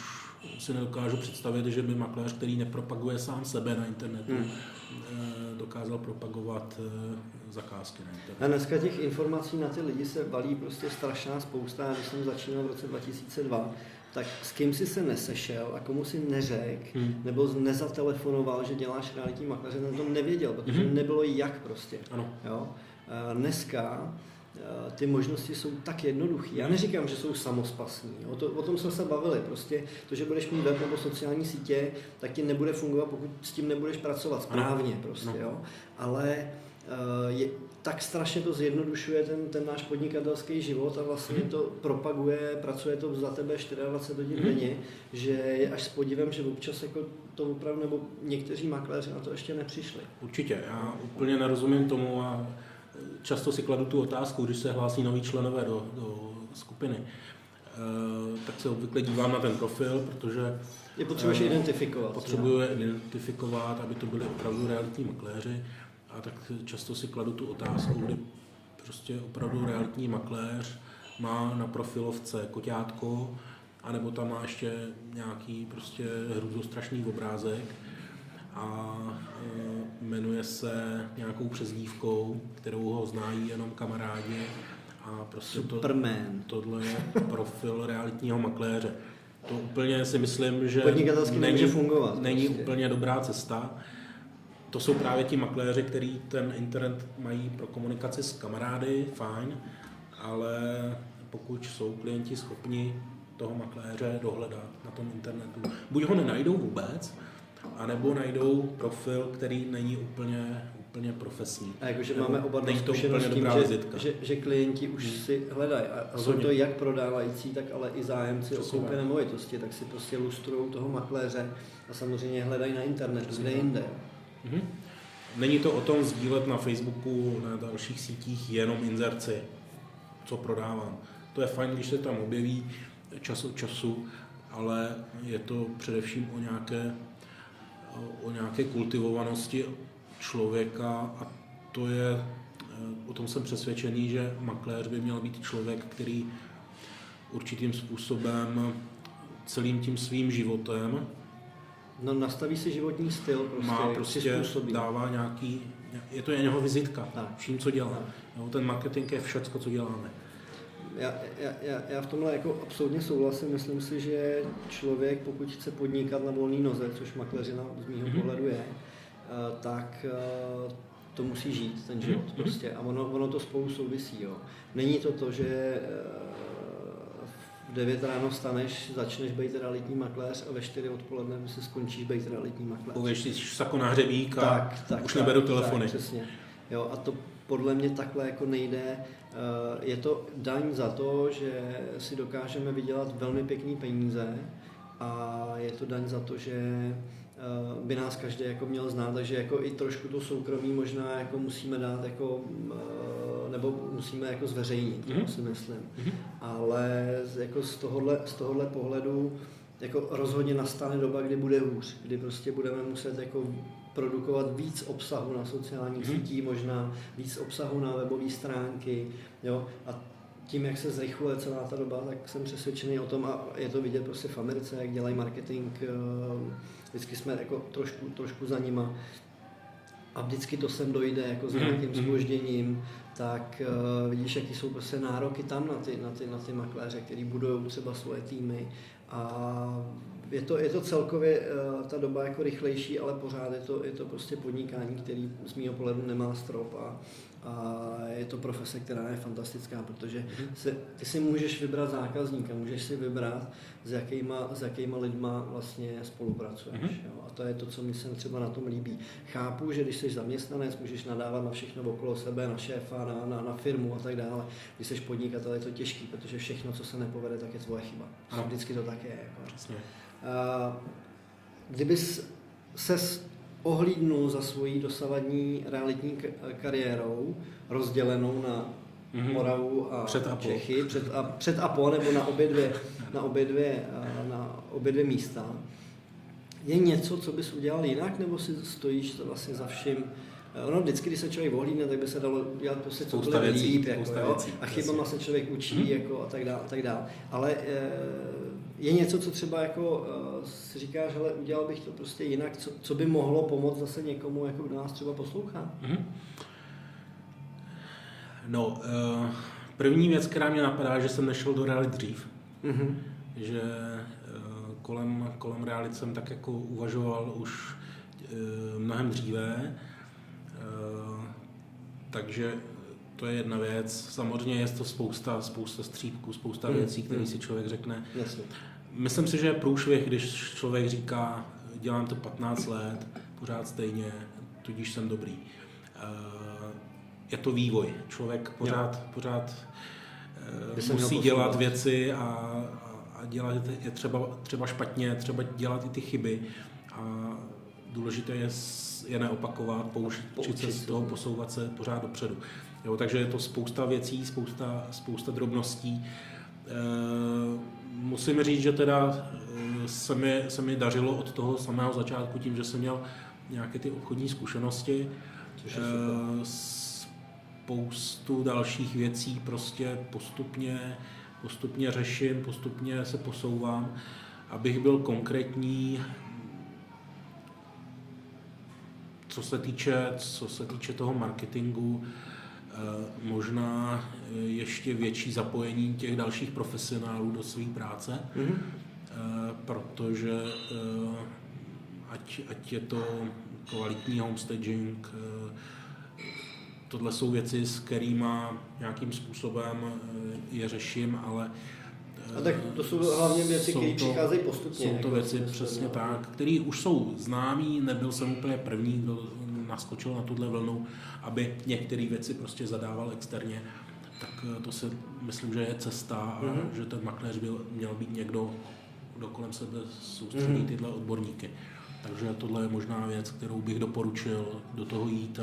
si nedokážu představit, že by makléř, který nepropaguje sám sebe na internetu, dokázal propagovat zakázky na internetu. A dneska těch informací na ty lidi se valí prostě strašná spousta. Když jsem začínal v roce 2002, tak s kým jsi se nesešel a komu si neřekl, nebo nezatelefonoval, že děláš realitní makléře, ten o tom nevěděl, protože nebylo jak prostě. Ano. Jo? Dneska ty možnosti jsou tak jednoduché. Já neříkám, že jsou samospasní. O tom jsme se bavili. Prostě to, že budeš mít web nebo sociální sítě, tak ti nebude fungovat, pokud s tím nebudeš pracovat správně. Prostě, jo? Ale tak strašně to zjednodušuje ten náš podnikatelský život a vlastně to propaguje, pracuje to za tebe 24 hodin denně, že je až s podivem, že občas jako to opravdu, nebo někteří makléři na to ještě nepřišli. Určitě, já úplně nerozumím tomu a často si kladu tu otázku, když se hlásí noví členové do skupiny, tak se obvykle dívám na ten profil, protože je potřebuješ identifikovat. Potřebuji identifikovat, aby to byli opravdu realitní makléři. A tak často si kladu tu otázku, kdy prostě opravdu realitní makléř má na profilovce koťátko, anebo tam má ještě nějaký prostě hrůzostrašný obrázek a jmenuje se nějakou přezdívkou, kterou ho znají jenom kamarádi, a prostě tohle je profil realitního makléře. To úplně si myslím, že není úplně dobrá cesta. to jsou právě ti makléři, kteří ten internet mají pro komunikaci s kamarády, fajn, ale pokud jsou klienti schopni toho makléře dohledat na tom internetu, buď ho nenajdou vůbec, anebo najdou profil, který není úplně profesní. A jakože máme oba zkušenost tím, že klienti už si hledají. A jsou to jak prodávající, tak ale i zájemci o koupi nemovitosti, tak si prostě lustrujou toho makléře a samozřejmě hledají na internetu, kde jinde. Mhm. Není to o tom sdílet na Facebooku, na dalších sítích jenom inzerci, co prodávám. To je fajn, když se tam objeví čas od času, ale je to především o nějaké kultivovanosti člověka a to je, o tom jsem přesvědčený, že makléř by měl být člověk, který určitým způsobem celým tím svým životem nastaví si životní styl, dává nějaký, je to jeho vizitka, vším, co dělá. Jo, ten marketing je všecko, co děláme. Já v tomhle jako absolutně souhlasím, myslím si, že člověk, pokud chce podnikat na volný noze, což makléřina z mýho pohledu je, tak to musí žít, ten život prostě. A ono to spolu souvisí. Jo. Není to to, že v 9 ráno vstaneš, začneš být realitní makléř a ve 4 odpoledne si skončíš být realitní makléř. Pověš si sako na hřebík a už neberu telefony. Tak, přesně. Jo, a to podle mě takhle jako nejde. Je to daň za to, že si dokážeme vydělat velmi pěkný peníze a je to daň za to, že by nás každý jako měl znát, takže jako i trošku to soukromí možná jako musíme dát jako, nebo musíme jako zveřejnit, to si myslím. Ale jako z tohohle pohledu jako rozhodně nastane doba, kdy bude hůř, kdy prostě budeme muset jako produkovat víc obsahu na sociálních sítí, možná víc obsahu na webové stránky, jo, a tím, jak se zrychluje celá ta doba, tak jsem přesvědčený o tom, a je to vidět prostě v Americe, jak dělají marketing, vždycky jsme jako trošku za nima a vždycky to sem dojde jako s nějakým zpožděním, tak vidíš, jaký jsou prostě nároky tam na ty makléře, který budují třeba svoje týmy a je to celkově ta doba jako rychlejší, ale pořád je to prostě podnikání, který z mýho pohledu nemá strop a je to profese, která je fantastická, protože ty si můžeš vybrat zákazníka, můžeš si vybrat, s jakýma lidma vlastně spolupracuješ. Jo? A to je to, co mi se třeba na tom líbí. Chápu, že když jsi zaměstnanec, můžeš nadávat na všechno okolo sebe, na šéfa, na firmu a tak dále. Když jsi podnikatel, je to těžký, protože všechno, co se nepovede, tak je tvoje chyba. A vždycky to tak je. Jako. Přesně. Kdybys ses ohlídnul za svojí dosavadní realitní kariérou, rozdělenou na Moravu a Čechy, před a po, nebo na obě dvě místa, je něco, co bys udělal jinak, nebo si stojíš vlastně za vším? No, vždycky, když se člověk ohlídne, tak by se dalo dělat prostě cokoliv líp, jako, jo? A chybama se člověk učí, jako, a tak dál. Ale je něco, co třeba jako si říkáš, hele, udělal bych to prostě jinak, co by mohlo pomoct zase někomu, jako kdo nás třeba poslouchá? No, první věc, která mě napadá, že jsem nešel do realit dřív, že kolem realit jsem tak jako uvažoval už mnohem dříve, takže to je jedna věc. Samozřejmě je to spousta střípků, spousta věcí, které si člověk řekne. Jasně. Myslím si, že je průšvih, když člověk říká, dělám to 15 let, pořád stejně, tudíž jsem dobrý. Je to vývoj. Člověk pořád musí dělat věci a dělat je třeba špatně, třeba dělat i ty chyby. A důležité je neopakovat, poučit se z toho, posouvat se pořád dopředu. Jo, takže je to spousta věcí, spousta drobností. Musím říct, že teda se mi dařilo od toho samého začátku tím, že jsem měl nějaké ty obchodní zkušenosti. Spoustu dalších věcí prostě postupně řeším, postupně se posouvám. Abych byl konkrétní, co se týče toho marketingu, možná ještě větší zapojení těch dalších profesionálů do své práce, protože ať je to kvalitní homestaging. Tohle jsou věci, s kterými nějakým způsobem je řeším, ale... A tak to jsou hlavně věci, které přicházejí postupně. Jsou to věci, přesně tak, které už jsou známý, nebyl jsem úplně první, kdo naskočil na tuhle vlnu, aby některé věci prostě zadával externě. Tak to si myslím, že je cesta a že ten makléř měl být někdo, kdo kolem sebe soustředí tyhle odborníky. Takže tohle je možná věc, kterou bych doporučil do toho jít.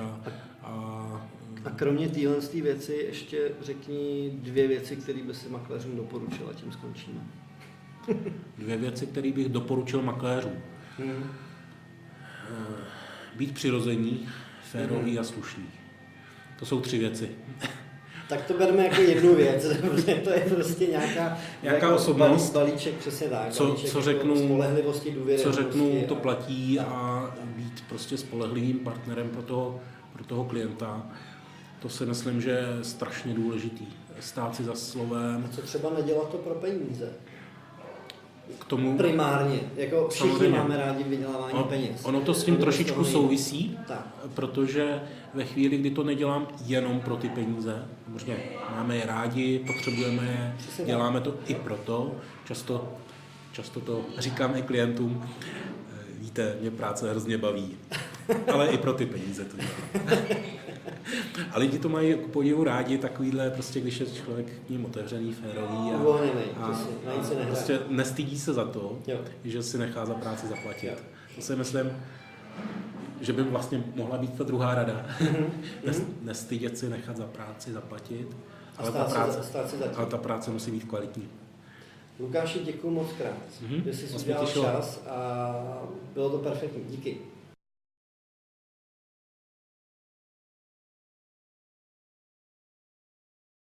A kromě téhle věci ještě řekni dvě věci, které by si makléřům doporučil, a tím skončíme. Dvě věci, které bych doporučil makléřům. Být přirození, férový a slušný. To jsou tři věci. Tak to bereme jako jednu věc, protože to je prostě nějaká osobnost, balíček, přesně tak, co řeknu, spolehlivosti, důvěry. Co řeknu, to platí a být prostě spolehlivým partnerem pro toho klienta. To si myslím, že je strašně důležitý. Stát si za slovem. A co třeba nedělat to pro peníze? K tomu primárně, jako všichni samozřejmě máme rádi vydělávání peněz. Ono to s tím trošičku souvisí, protože ve chvíli, kdy to nedělám jenom pro ty peníze, možná máme je rádi, potřebujeme je, děláme to i proto, často to říkám i klientům, víte, mě práce hrozně baví, ale i pro ty peníze to dělám. A lidi to mají k podivu rádi, takovýhle, prostě, když je člověk k ním otevřený, férový a prostě nestydí se za to, že si nechá za práci zaplatit. Jo. To si myslím, že by vlastně mohla být ta druhá rada. Nestydět si nechat za práci zaplatit, ale ta práce musí být kvalitní. Lukáši, děkuju moc krát, že jsi udělal čas a bylo to perfektní. Díky.